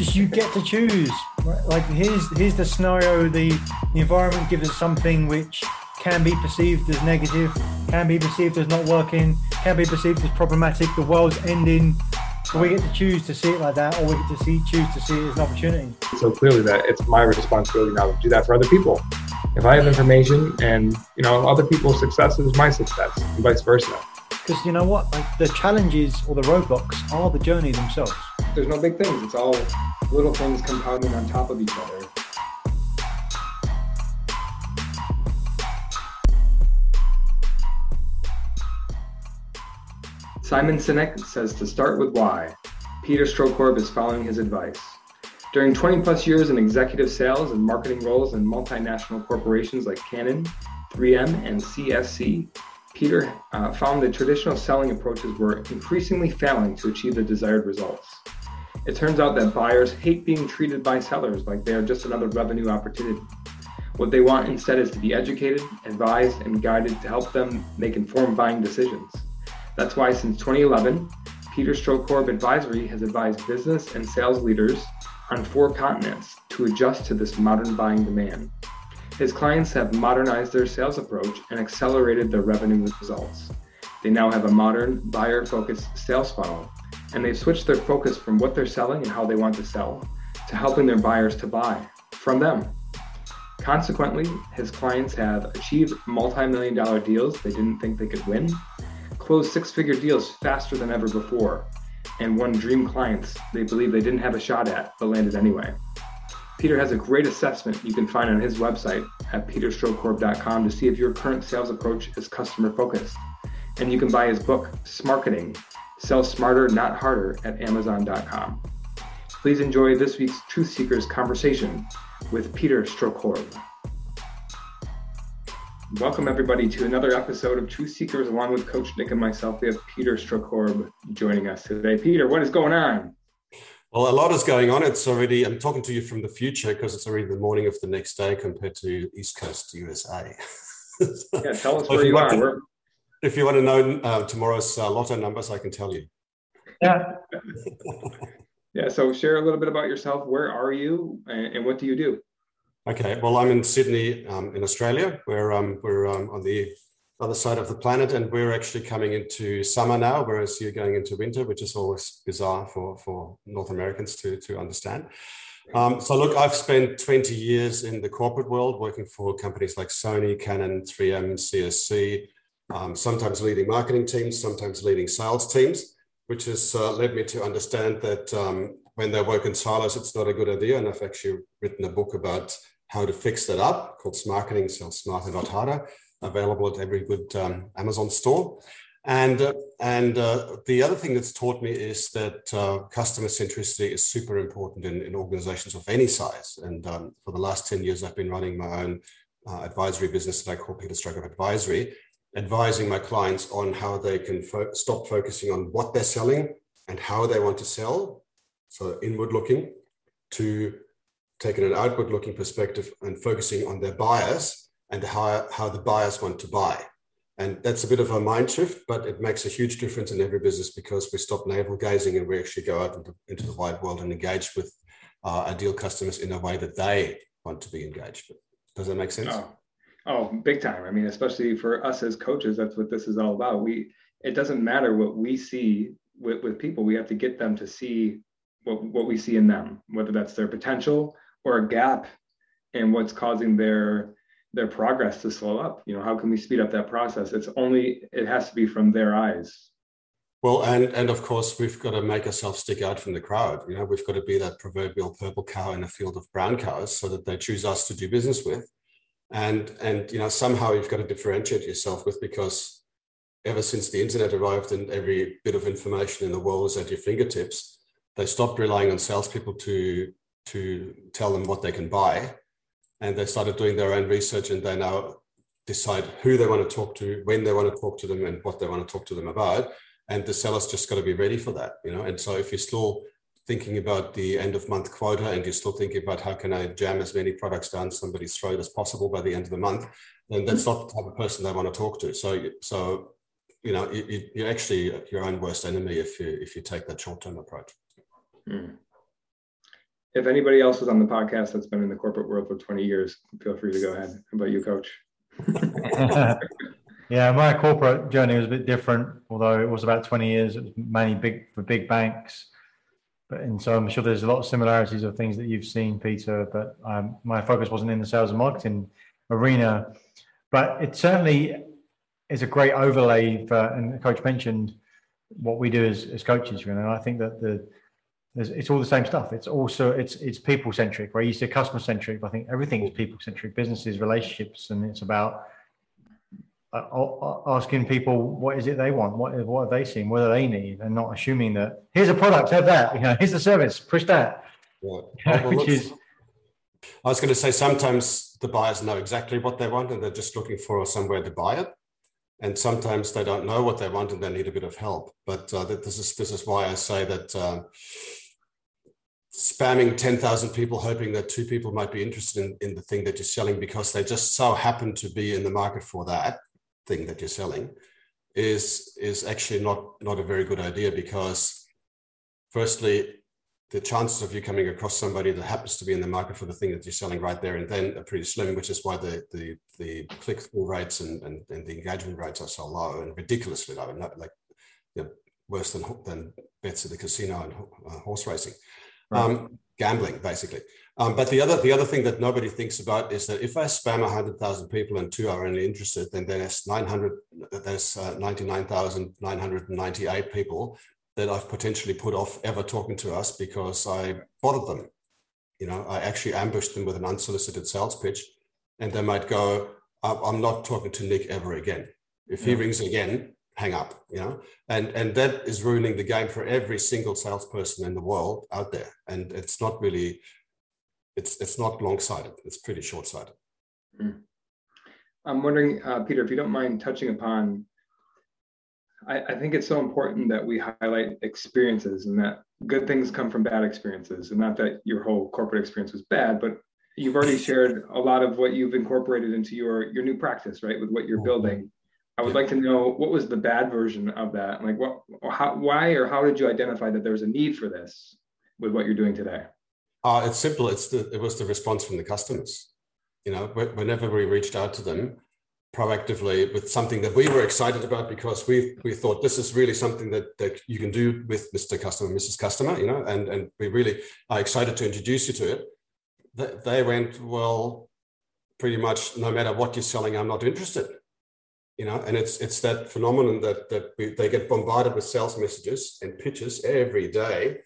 just you get to choose. Like here's the scenario, the environment gives us something which can be perceived as negative, can be perceived as not working, can be perceived as problematic, the world's ending. So we get to choose to see it like that, or we get to choose to see it as an opportunity. So clearly that it's my responsibility now to do that for other people. If I have information and, you know, other people's success is my success and vice versa. Because you know what, like, the challenges or the roadblocks are the journey themselves. There's no big things, it's all little things compounding on top of each other. Simon Sinek says to start with why. Peter Strohkorb is following his advice. During 20 plus years in executive sales and marketing roles in multinational corporations like Canon, 3M, and CSC, Peter found that traditional selling approaches were increasingly failing to achieve the desired results. It turns out that buyers hate being treated by sellers like they are just another revenue opportunity. What they want instead is to be educated, advised, and guided to help them make informed buying decisions. That's why since 2011, Peter Strohkorb Advisory has advised business and sales leaders on 4 continents to adjust to this modern buying demand. His clients have modernized their sales approach and accelerated their revenue results. They now have a modern, buyer-focused sales funnel, and they've switched their focus from what they're selling and how they want to sell to helping their buyers to buy from them. Consequently, his clients have achieved multi-million-dollar deals they didn't think they could win, closed 6-figure deals faster than ever before, and won dream clients they believe they didn't have a shot at but landed anyway. Peter has a great assessment you can find on his website at peterstrohkorb.com to see if your current sales approach is customer focused. And you can buy his book, Smarketing, Sell Smarter, Not Harder, at amazon.com. Please enjoy this week's Truth Seekers conversation with Peter Strohkorb. Welcome everybody to another episode of Truth Seekers. Along with Coach Nick and myself, we have Peter Strohkorb joining us today. Peter, what is going on? Well, a lot is going on. It's already, I'm talking to you from the future because it's already the morning of the next day compared to East Coast USA. Yeah, tell us where you are. If you want to know tomorrow's lotto numbers, I can tell you. Yeah. Yeah, so share a little bit about yourself. Where are you and what do you do? Okay, well, I'm in Sydney in Australia, where we're on the other side of the planet, and we're actually coming into summer now, whereas you're going into winter, which is always bizarre for North Americans to understand. So look, I've spent 20 years in the corporate world working for companies like Sony, Canon, 3M, CSC, sometimes leading marketing teams, sometimes leading sales teams, which has led me to understand that when they work in silos, it's not a good idea. And I've actually written a book about how to fix that up called Smarketing, Sell Smarter, Not Harder, available at every good Amazon store. And the other thing that's taught me is that customer centricity is super important in organizations of any size. And for the last 10 years, I've been running my own advisory business that I call Peter Strohkorb Advisory, advising my clients on how they can stop focusing on what they're selling and how they want to sell. So inward looking to taking an outward looking perspective and focusing on their buyers and how the buyers want to buy. And that's a bit of a mind shift, but it makes a huge difference in every business because we stop navel gazing and we actually go out into the wide world and engage with our ideal customers in a way that they want to be engaged with. Does that make sense? Oh, big time. I mean, especially for us as coaches, that's what this is all about. It doesn't matter what we see with people. We have to get them to see what we see in them, whether that's their potential or a gap in what's causing their progress to slow up. You know, how can we speed up that process? It has to be from their eyes. Well, and of course, we've got to make ourselves stick out from the crowd. You know, we've got to be that proverbial purple cow in a field of brown cows so that they choose us to do business with. And you know, somehow you've got to differentiate yourself with, because ever since the internet arrived and every bit of information in the world is at your fingertips, they stopped relying on salespeople to tell them what they can buy. And they started doing their own research, and they now decide who they want to talk to, when they want to talk to them, and what they want to talk to them about. And the seller's just got to be ready for that, you know. And so if you're still thinking about the end of month quota and you're still thinking about how can I jam as many products down somebody's throat as possible by the end of the month, then that's not the type of person they want to talk to. So you know, you're actually your own worst enemy if you take that short-term approach. Mm. If anybody else is on the podcast that's been in the corporate world for 20 years, feel free to go ahead. How about you, Coach? Yeah, my corporate journey was a bit different, although it was about 20 years. It was mainly for big banks. And so I'm sure there's a lot of similarities of things that you've seen, Peter, but my focus wasn't in the sales and marketing arena. But it certainly is a great overlay for, and Coach mentioned what we do as coaches, you know, and I think that it's all the same stuff. It's also, it's people-centric, right? You say customer-centric, but I think everything is people-centric, businesses, relationships, and it's about asking people what is it they want, what are they seeing, what do they need, and not assuming that, here's a product, have that, you know, here's the service, push that. Right. I was going to say, sometimes the buyers know exactly what they want and they're just looking for somewhere to buy it. And sometimes they don't know what they want and they need a bit of help. But this is why I say that spamming 10,000 people, hoping that two people might be interested in the thing that you're selling because they just so happen to be in the market for that thing that you're selling is actually not a very good idea, because firstly, the chances of you coming across somebody that happens to be in the market for the thing that you're selling right there and then are pretty slim, which is why the click-through rates and the engagement rates are so low and ridiculously low, and worse than bets at the casino and horse racing, right. Gambling basically. But the other thing that nobody thinks about is that if I spam 100,000 people and two are only interested, then there's 99,998 people that I've potentially put off ever talking to us because I bothered them. You know, I actually ambushed them with an unsolicited sales pitch, and they might go, I'm not talking to Nick ever again. If he rings again, hang up, you know, and that is ruining the game for every single salesperson in the world out there. And it's not really, it's not long-sighted. It's pretty short-sighted. Mm. I'm wondering, Peter, if you don't mind touching upon, I think it's so important that we highlight experiences, and that good things come from bad experiences, and not that your whole corporate experience was bad, but you've already shared a lot of what you've incorporated into your new practice, right? With what you're building. I would like to know, what was the bad version of that? Like how did you identify that there was a need for this with what you're doing today? It's simple. It was the response from the customers. You know, whenever we reached out to them, proactively with something that we were excited about because we thought this is really something that you can do with Mr. Customer, Mrs. Customer, you know, and we really are excited to introduce you to it. They went, well, pretty much no matter what you're selling, I'm not interested, you know, and it's that phenomenon that they get bombarded with sales messages and pitches every day.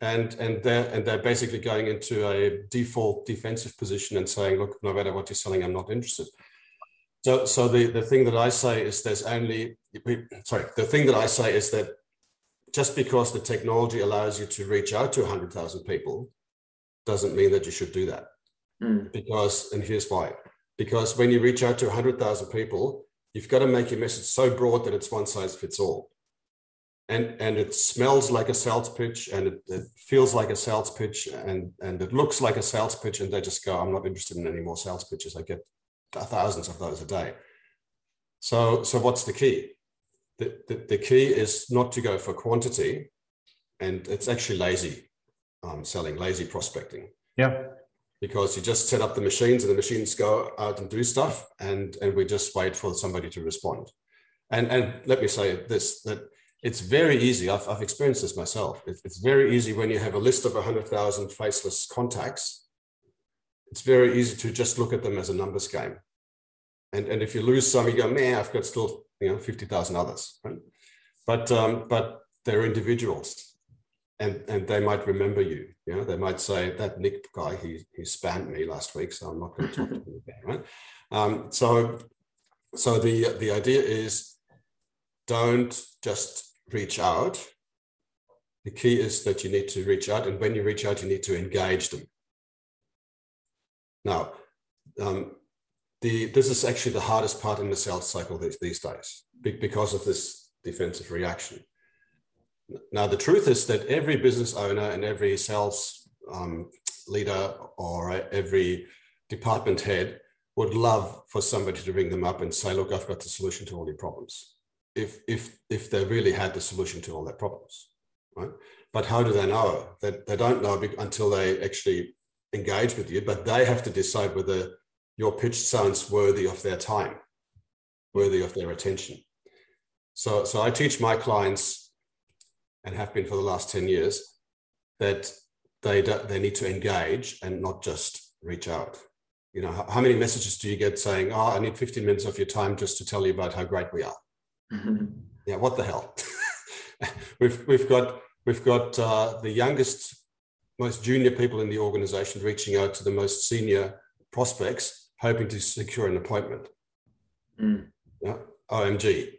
And they're basically going into a default defensive position and saying, look, no matter what you're selling, I'm not interested. So the thing that I say is that just because the technology allows you to reach out to 100,000 people doesn't mean that you should do that. Mm. Because, and here's why, because when you reach out to 100,000 people, you've got to make your message so broad that it's one size fits all. And it smells like a sales pitch, and it feels like a sales pitch, and it looks like a sales pitch, and they just go, I'm not interested in any more sales pitches. I get thousands of those a day. So what's the key? The key is not to go for quantity, and it's actually lazy prospecting. Yeah. Because you just set up the machines, and the machines go out and do stuff, and we just wait for somebody to respond. And let me say this, that it's very easy. I've experienced this myself. It's very easy when you have a list of 100,000 faceless contacts. It's very easy to just look at them as a numbers game. And if you lose some, you go, man, I've got still, you know, 50,000 others. Right? But they're individuals, and they might remember you. You know, they might say, that Nick guy, he spammed me last week, so I'm not going to talk to him again. Right? So the idea is, don't just reach out. The key is that you need to reach out, and when you reach out, you need to engage them. Now, this is actually the hardest part in the sales cycle these days because of this defensive reaction. Now, the truth is that every business owner and every sales leader or every department head would love for somebody to ring them up and say, look, I've got the solution to all your problems, if they really had the solution to all their problems. right? But how do they know it? They don't know until they actually engage with you, but they have to decide whether your pitch sounds worthy of their time, worthy of their attention. So I teach my clients, and have been for the last 10 years, that they need to engage and not just reach out. You know, how many messages do you get saying, oh, I need 15 minutes of your time just to tell you about how great we are? Mm-hmm. Yeah, what the hell? We've got the youngest, most junior people in the organization reaching out to the most senior prospects, hoping to secure an appointment. Mm. Yeah. OMG,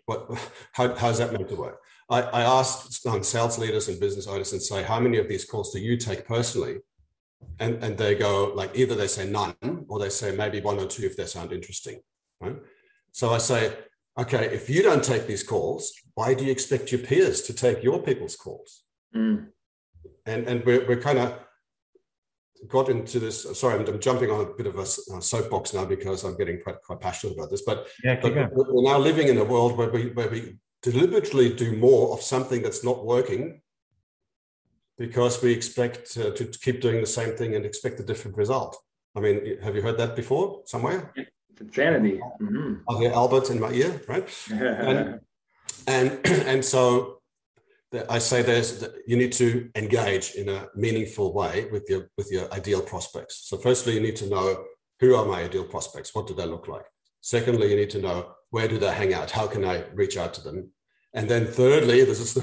how's that meant to work? I asked sales leaders and business owners and say, how many of these calls do you take personally? And they go, like, either they say none, or they say maybe one or two if they sound interesting, right? So I say, okay, if you don't take these calls, why do you expect your peers to take your people's calls? Mm. And we're kind of got into this. Sorry, I'm jumping on a bit of a soapbox now because I'm getting quite passionate about this. But, yeah, but we're now living in a world where we deliberately do more of something that's not working because we expect to keep doing the same thing and expect a different result. I mean, have you heard that before somewhere? Yeah. Insanity. Mm-hmm. I hear Albert in my ear, right? and so I say you need to engage in a meaningful way with your ideal prospects. So firstly, you need to know, who are my ideal prospects? What do they look like? Secondly, you need to know, where do they hang out? How can I reach out to them? And then thirdly, this is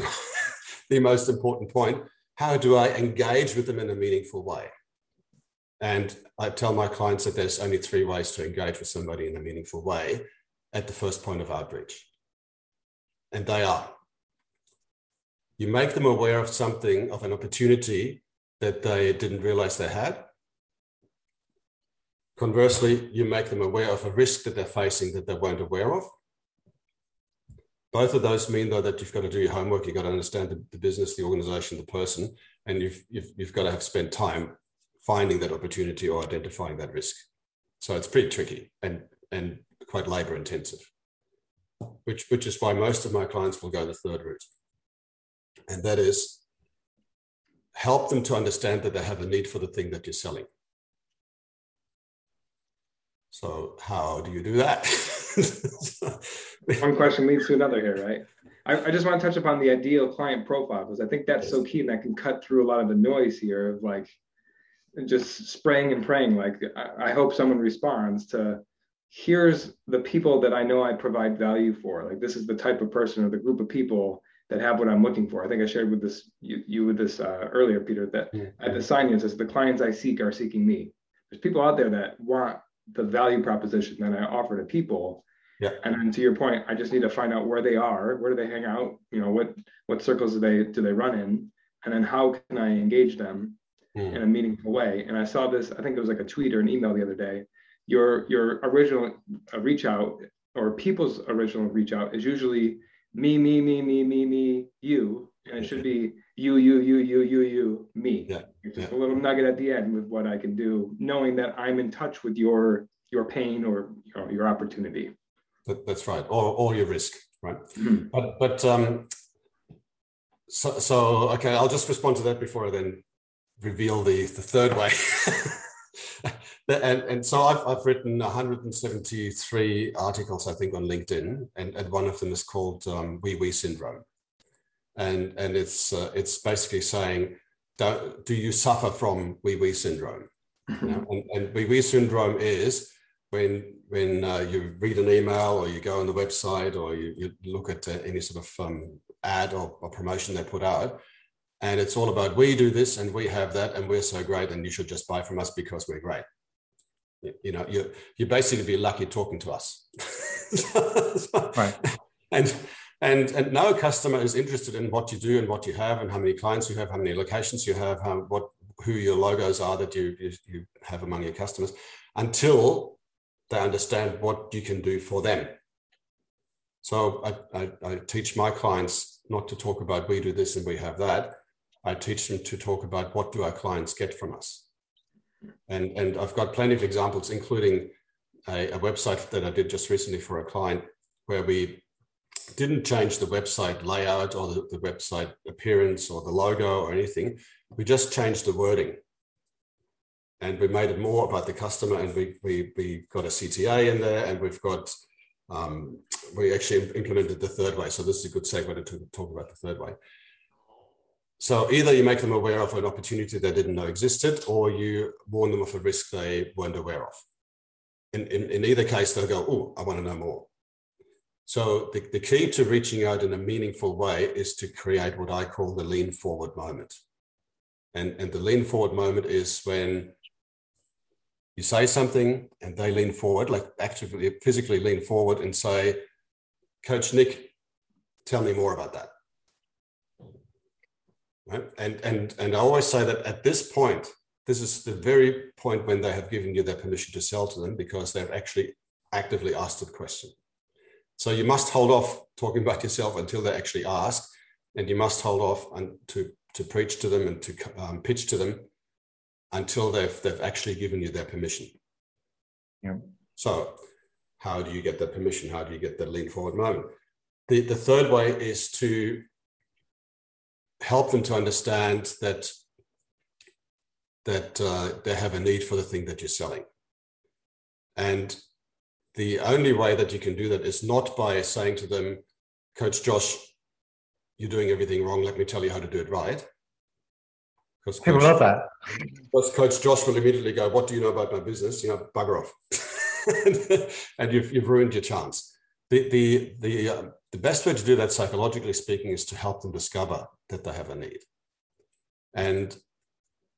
the most important point, how do I engage with them in a meaningful way? And I tell my clients that there's only three ways to engage with somebody in a meaningful way at the first point of outreach. And they are: you make them aware of something, of an opportunity that they didn't realize they had. Conversely, you make them aware of a risk that they're facing that they weren't aware of. Both of those mean, though, that you've got to do your homework, you've got to understand the business, the organization, the person, and you've got to have spent time finding that opportunity or identifying that risk. So it's pretty tricky and quite labor intensive, which is why most of my clients will go the third route. And that is, help them to understand that they have a need for the thing that you're selling. So how do you do that? One question leads to another here, right? I just want to touch upon the ideal client profile, because I think that's so key, and that can cut through a lot of the noise here of like just spraying and praying. Like, I hope someone responds to, here's the people that I know I provide value for. Like, this is the type of person or the group of people that have what I'm looking for. I think I shared with you earlier, Peter, that at the sign it says, the clients I seek are seeking me. There's people out there that want the value proposition that I offer to people. Yeah. And then to your point, I just need to find out where they are, where do they hang out, you know, what circles do they run in, and then how can I engage them in a meaningful way. And I saw this, I think it was like a tweet or an email the other day, your original reach out, or people's original reach out, is usually me, me, me, me, me, me, you, and it should be you, you, you, you, you, you, me. Yeah. Just a little nugget at the end with what I can do, knowing that I'm in touch with your pain or your opportunity. That's right, or your risk, right? Mm-hmm. But okay, I'll just respond to that before I then reveal the third way. and so I've written 173 articles, I think, on LinkedIn, and one of them is called "We Syndrome," and it's basically saying, do you suffer from We Syndrome? Mm-hmm. You know? And We Syndrome is when you read an email, or you go on the website, or you look at any sort of ad or promotion they put out. And it's all about, we do this and we have that and we're so great and you should just buy from us because we're great. You know, you basically be lucky talking to us. Right. And no customer is interested in what you do and what you have and how many clients you have, how many locations you have, who your logos are that you have among your customers, until they understand what you can do for them. So I teach my clients not to talk about we do this and we have that. I teach them to talk about, what do our clients get from us? And I've got plenty of examples, including a website that I did just recently for a client, where we didn't change the website layout or the website appearance or the logo or anything. We just changed the wording. And we made it more about the customer, and we got a CTA in there, and we've got, we actually implemented the third way. So this is a good segue to talk about the third way. So either you make them aware of an opportunity they didn't know existed, or you warn them of a risk they weren't aware of. In either case, they'll go, oh, I want to know more. So the key to reaching out in a meaningful way is to create what I call the lean forward moment. And the lean forward moment is when you say something and they lean forward, like actively, physically lean forward and say, Coach Nick, tell me more about that. Right? And I always say that at this point, this is the very point when they have given you their permission to sell to them, because they've actually actively asked the question. So you must hold off talking about yourself until they actually ask, and you must hold off and to preach to them and to pitch to them until they've actually given you their permission. Yeah. So how do you get that permission? How do you get that lean forward moment? The third way is to help them to understand that they have a need for the thing that you're selling. And the only way that you can do that is not by saying to them, Coach Josh, you're doing everything wrong. Let me tell you how to do it right. Because people love that. Because Coach Josh will immediately go, what do you know about my business? You know, bugger off. And you've ruined your chance. The best way to do that, psychologically speaking, is to help them discover that they have a need. And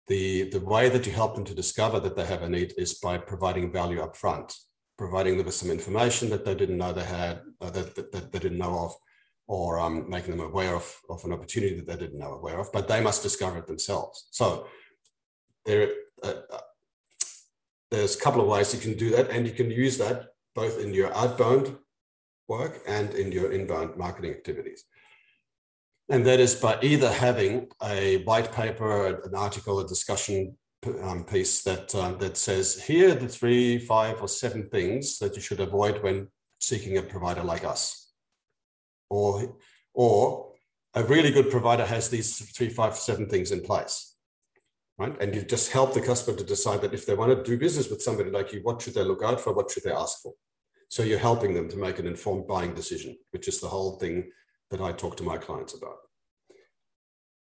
the way that you help them to discover that they have a need is by providing value up front, providing them with some information that they didn't know they had, that they didn't know of, or making them aware of an opportunity that they didn't know aware of, but they must discover it themselves. So there's a couple of ways you can do that, and you can use that both in your outbound work and in your inbound marketing activities. And that is by either having a white paper, an article, a discussion piece that says, here are the 3, 5, or 7 things that you should avoid when seeking a provider like us. Or a really good provider has these 3, 5, 7 things in place, right? And you just help the customer to decide that if they want to do business with somebody like you, what should they look out for? What should they ask for? So you're helping them to make an informed buying decision, which is the whole thing that I talk to my clients about.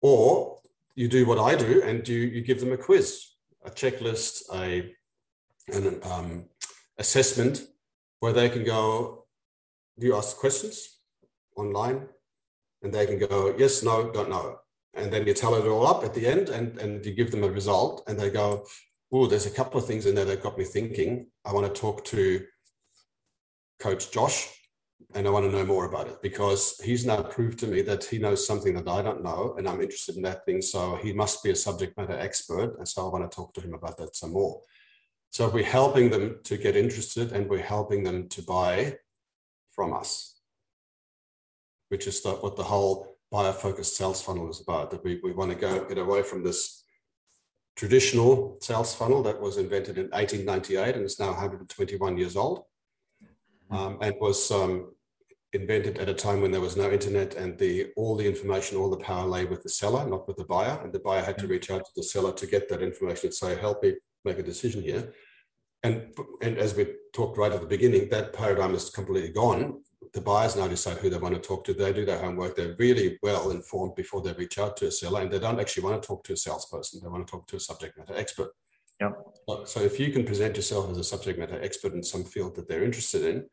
Or you do what I do, and you give them a quiz, a checklist, an assessment where they can go, you ask questions online, and they can go, yes, no, don't know. And then you tell it all up at the end, and you give them a result, and they go, oh, there's a couple of things in there that got me thinking. I want to talk to Coach Josh, and I want to know more about it, because he's now proved to me that he knows something that I don't know, and I'm interested in that thing, so he must be a subject matter expert, and so I want to talk to him about that some more. So we're helping them to get interested, and we're helping them to buy from us, which is what the whole buyer-focused sales funnel is about, that we want to go get away from this traditional sales funnel that was invented in 1898 and is now 121 years old, and was invented at a time when there was no internet, and all the information, all the power lay with the seller, not with the buyer, and the buyer had to reach out to the seller to get that information and say, help me make a decision here. And as we talked right at the beginning, that paradigm is completely gone. The buyers now decide who they want to talk to. They do their homework. They're really well informed before they reach out to a seller, and they don't actually want to talk to a salesperson. They want to talk to a subject matter expert. Yeah. So if you can present yourself as a subject matter expert in some field that they're interested in,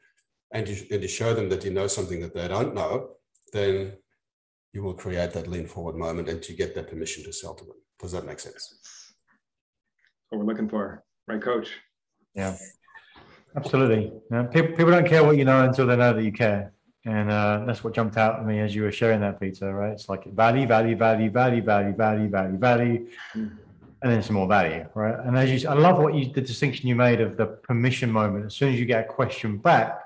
and you show them that you know something that they don't know, then you will create that lean forward moment, and you get that permission to sell to them. Does that make sense? That's what we're looking for, right, Coach? Yeah. Absolutely. Yeah. People don't care what you know until they know that you care. And that's what jumped out at me as you were sharing that, Peter, right? It's like value, and then some more value, right? And I love the distinction you made of the permission moment. As soon as you get a question back,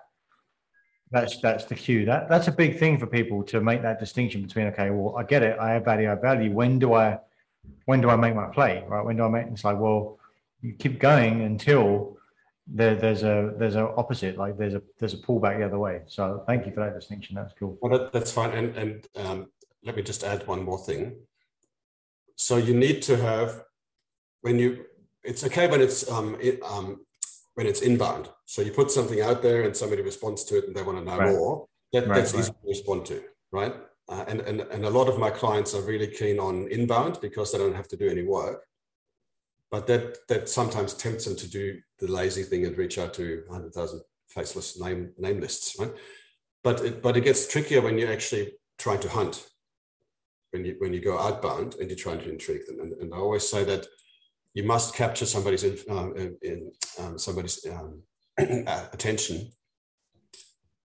that's the cue. That's a big thing for people to make that distinction between, okay, well, I get it. I have value, When do I make my play, right? It's like, well, you keep going until there's a opposite, like there's a pullback the other way. So thank you for that distinction. That's cool. Well, that's fine. And let me just add one more thing. So you need to have, it's okay when it's inbound. So you put something out there and somebody responds to it and they want to know more. That's easy to respond to, right? And a lot of my clients are really keen on inbound because they don't have to do any work. But that sometimes tempts them to do the lazy thing and reach out to 100,000 faceless name lists, right? But it gets trickier when you actually try to hunt, when you go outbound and you're trying to intrigue them. And I always say that you must capture somebody's attention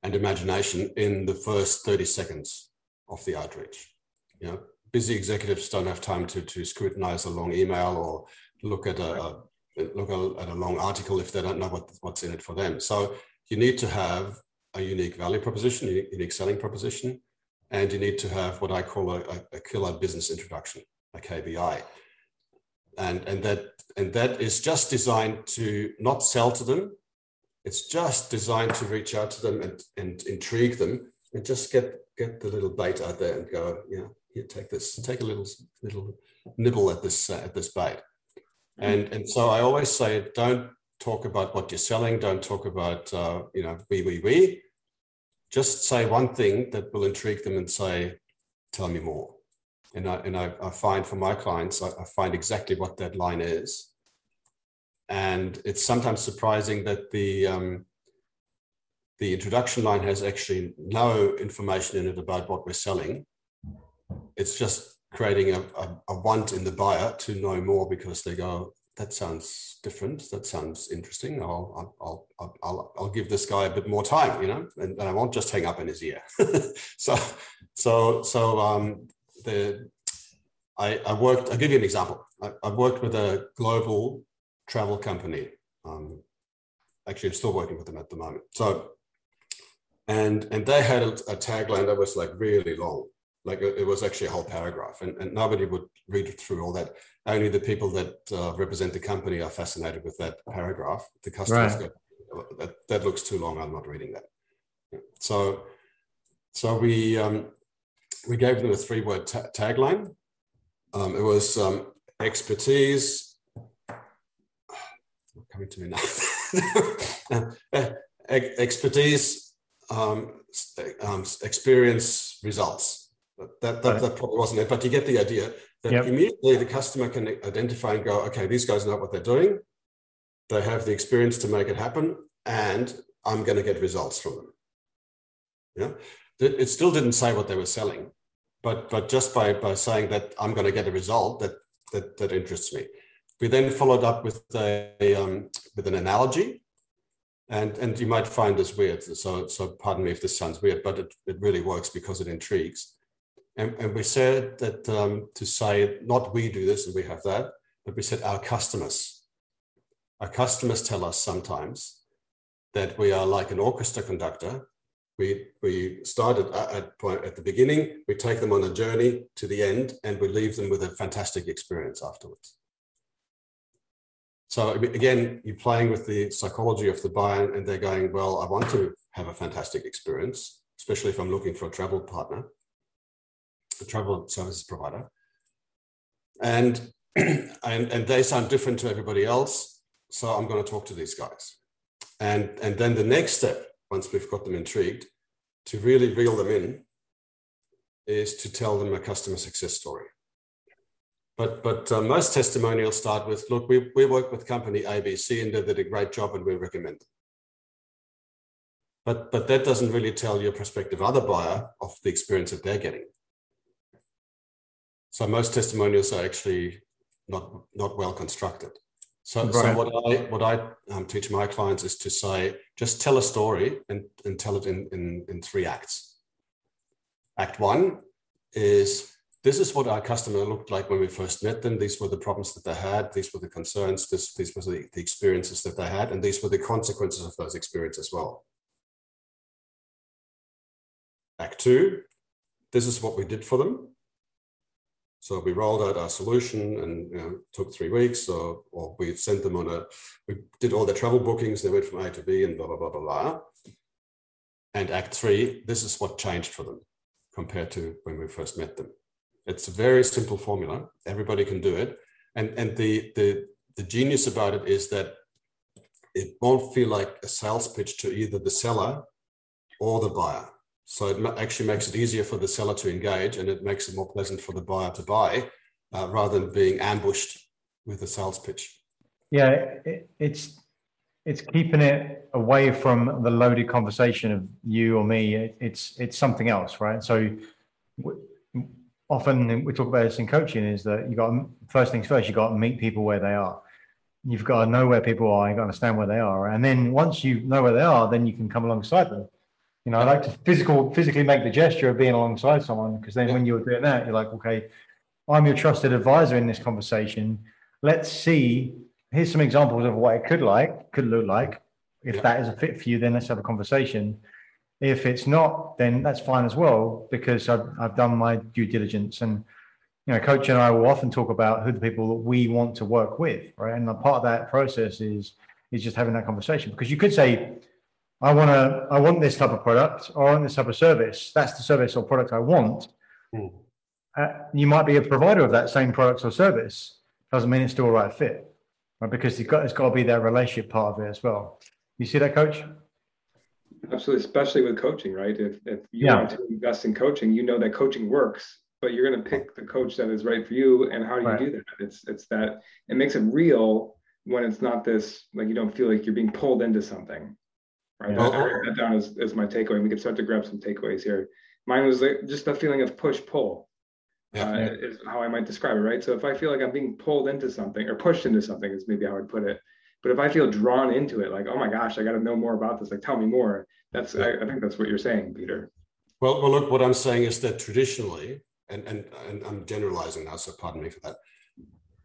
and imagination in the first 30 seconds of the outreach. You know, busy executives don't have time to scrutinize a long email or look at a long article if they don't know what's in it for them. So you need to have a unique value proposition, a unique selling proposition, and you need to have what I call a killer business introduction, a KBI. And that is just designed to not sell to them. It's just designed to reach out to them and intrigue them and just get the little bait out there and go, you know, here, take this, take a little nibble at this bait. And so I always say, don't talk about what you're selling. Don't talk about, we. Just say one thing that will intrigue them and say, tell me more. And I find for my clients, I find exactly what that line is. And it's sometimes surprising that the introduction line has actually no information in it about what we're selling. It's just creating a want in the buyer to know more because they go, that sounds different. That sounds interesting. I'll give this guy a bit more time, you know, and I won't just hang up in his ear. I'll give you an example. I worked with a global travel company. Actually, I'm still working with them at the moment. So, and they had a tagline that was like really long. Like it was actually a whole paragraph, and nobody would read through all that. Only the people that represent the company are fascinated with that paragraph. The customers go, that looks too long. I'm not reading that. So we gave them a 3-word tagline. It was expertise. Coming to me now. Expertise, experience, results. That probably wasn't it, but you get the idea that immediately the customer can identify and go, okay, these guys know what they're doing. They have the experience to make it happen, and I'm going to get results from them. Yeah, it still didn't say what they were selling, but just by saying that I'm going to get a result, that interests me. We then followed up with an analogy, and you might find this weird. So pardon me if this sounds weird, but it really works because it intrigues. And we said that to say, not we do this and we have that, but we said our customers. Our customers tell us sometimes that we are like an orchestra conductor. We start at the beginning, we take them on a journey to the end, and we leave them with a fantastic experience afterwards. So again, you're playing with the psychology of the buyer, and they're going, well, I want to have a fantastic experience, especially if I'm looking for a travel partner. The travel services provider, and they sound different to everybody else, so I'm going to talk to these guys, and then the next step, once we've got them intrigued, to really reel them in, is to tell them a customer success story. But most testimonials start with, look, we work with company ABC and they did a great job and we recommend them. But that doesn't really tell your prospective other buyer of the experience that they're getting. So most testimonials are actually not well constructed. So what I teach my clients is to say, just tell a story and tell it in 3 acts. Act 1 is, this is what our customer looked like when we first met them. These were the problems that they had. These were the concerns. These were the experiences that they had. And these were the consequences of those experiences as well. Act 2, this is what we did for them. So we rolled out our solution and it took 3 weeks, or we sent them on we did all their travel bookings, they went from A to B and blah, blah, blah, blah, blah. And act three, this is what changed for them compared to when we first met them. It's a very simple formula. Everybody can do it. And the genius about it is that it won't feel like a sales pitch to either the seller or the buyer. So it actually makes it easier for the seller to engage, and it makes it more pleasant for the buyer to buy rather than being ambushed with a sales pitch. Yeah, it's keeping it away from the loaded conversation of you or me. It's something else, right? So often we talk about this in coaching is that you got, first things first, you got to meet people where they are. You've got to know where people are, you've got to understand where they are. And then once you know where they are, then you can come alongside them. You know, I like to physically make the gesture of being alongside someone, because then when you're doing that, you're like, okay, I'm your trusted advisor in this conversation. Let's see, here's some examples of what it could look like. If that is a fit for you, then let's have a conversation. If it's not, then that's fine as well, because I've done my due diligence. And, you know, Coach and I will often talk about who the people that we want to work with, right? And a part of that process is just having that conversation, because you could say, I want this type of product, or I want this type of service. That's the service or product I want. Mm. You might be a provider of that same product or service. Doesn't mean it's still a right fit, right? Because it's got to be that relationship part of it as well. You see that, Coach? Absolutely, especially with coaching, right? If you want to invest in coaching, you know that coaching works, but you're going to pick the coach that is right for you. And how do you do that? It's that it makes it real when it's not this, like, you don't feel like you're being pulled into something. Right. Yeah. I wrote that down as my takeaway. We can start to grab some takeaways here. Mine was just the feeling of push-pull is how I might describe it, right? So if I feel like I'm being pulled into something, or pushed into something is maybe how I would put it. But if I feel drawn into it, like, oh my gosh, I got to know more about this. Like, tell me more. I think that's what you're saying, Peter. Well, look, what I'm saying is that traditionally, and I'm generalizing now, so pardon me for that.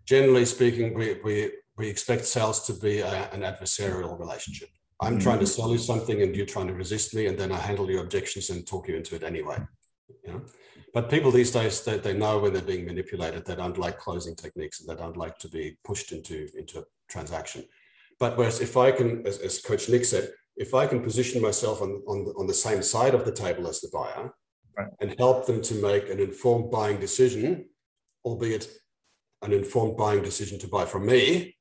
Generally speaking, we expect sales to be an adversarial relationship. I'm trying to sell you something and you're trying to resist me, and then I handle your objections and talk you into it anyway. You know? But people these days, they know when they're being manipulated. They don't like closing techniques, and they don't like to be pushed into a transaction. But whereas if I can, as Coach Nick said, if I can position myself on the same side of the table as the buyer and help them to make an informed buying decision, albeit an informed buying decision to buy from me,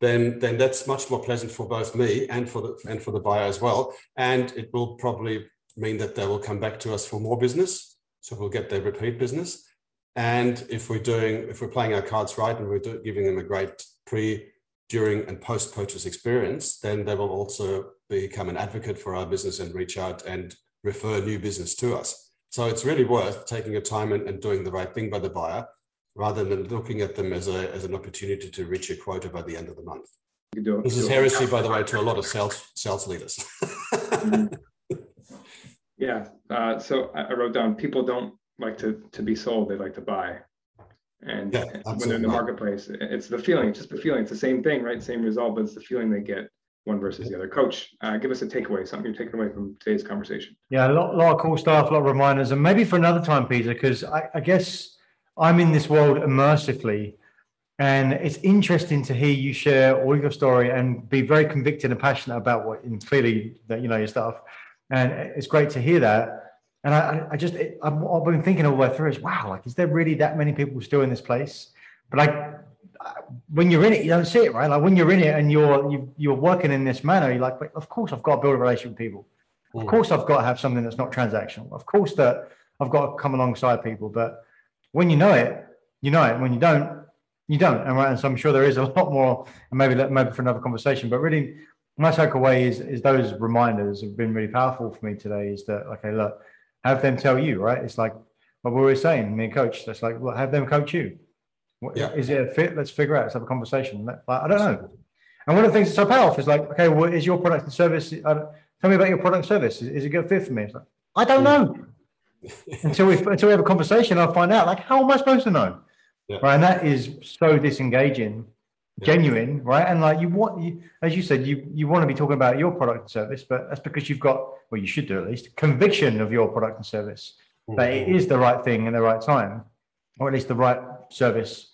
then that's much more pleasant for both me and for the buyer as well. And it will probably mean that they will come back to us for more business. So we'll get their repeat business. And if we're playing our cards right, and giving them a great pre, during, and post-purchase experience, then they will also become an advocate for our business and reach out and refer new business to us. So it's really worth taking your time and doing the right thing by the buyer, rather than looking at them as an opportunity to reach a quota by the end of the month. This is heresy, by the way, to a lot of sales leaders. Yeah. So I wrote down, people don't like to be sold, they like to buy. And when they're in the marketplace, it's the feeling, just the feeling. It's the same thing, right? Same result, but it's the feeling they get one versus the other. Coach, give us a takeaway, something you're taking away from today's conversation. Yeah, a lot of cool stuff, a lot of reminders. And maybe for another time, Peter, because I guess I'm in this world immersively, and it's interesting to hear you share all your story and be very convicted and passionate about clearly that you know your stuff. And it's great to hear that. And I've been thinking all the way through is, wow, like, is there really that many people still in this place? But when you're in it, you don't see it, right? Like, when you're in it and you're working in this manner, you're like, of course I've got to build a relationship with people. Of course I've got to have something that's not transactional. Of course that I've got to come alongside people. But when you know it, you know it. When you don't, you don't. And so I'm sure there is a lot more, and maybe for another conversation. But really, my takeaway is those reminders have been really powerful for me today. Is that, okay, look, have them tell you, right? It's like what we were saying, me and Coach. That's like, well, have them coach you. Is it a fit? Let's figure out. Let's have a conversation. I don't know. And one of the things that's so powerful is like, okay, well, is your product and service? Tell me about your product and service. Is it a good fit for me? It's like, I don't know. Until we have a conversation, I'll find out, like, how am I supposed to know? Yeah. Right. And that is so disengaging, genuine, right? And like, as you said, you want to be talking about your product and service, but that's because you've got, well, you should do at least, conviction of your product and service, that it is the right thing in the right time. or at least the right service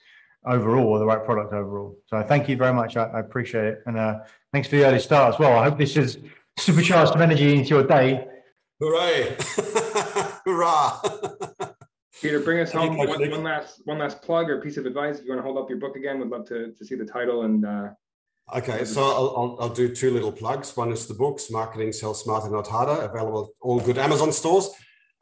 overall, or the right product overall. So thank you very much. I appreciate it. And thanks for the early start as well. I hope this is supercharged some energy into your day. Hooray. Hurrah. Peter, bring us home one last plug or piece of advice. If you want to hold up your book again, we'd love to see the title. And okay, so I'll do two little plugs. One is the book, Smarketing, Sell Smarter, Not Harder, available at all good Amazon stores.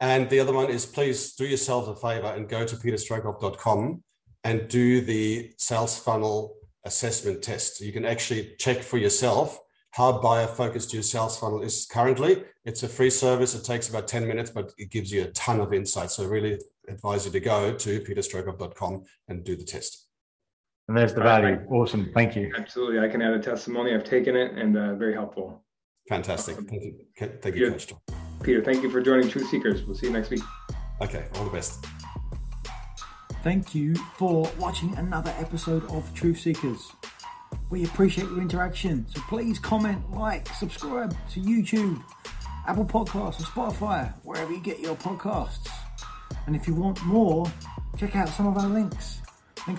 And the other one is, please do yourself a favor and go to peterstrohkorb.com and do the sales funnel assessment test. You can actually check for yourself how buyer-focused your sales funnel is currently. It's a free service. It takes about 10 minutes, but it gives you a ton of insight. So I really advise you to go to peterstrohkorb.com and do the test. And there's the value. Awesome. Thank you. Absolutely. I can add a testimony. I've taken it, and very helpful. Fantastic. Awesome. Thank you, Coach Tom. Peter, thank you for joining Truth Seekers. We'll see you next week. Okay. All the best. Thank you for watching another episode of Truth Seekers. We appreciate your interaction, so please comment, like, subscribe to YouTube, Apple Podcasts, or Spotify, wherever you get your podcasts. And if you want more, check out some of our links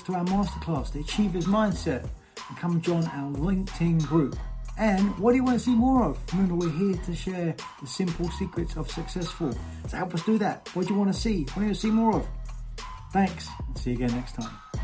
to our masterclass, The Achiever's Mindset, and come join our LinkedIn group. And what do you want to see more of? Remember, we're here to share the simple secrets of successful. So help us do that. What do you want to see? What do you want to see more of? Thanks, and see you again next time.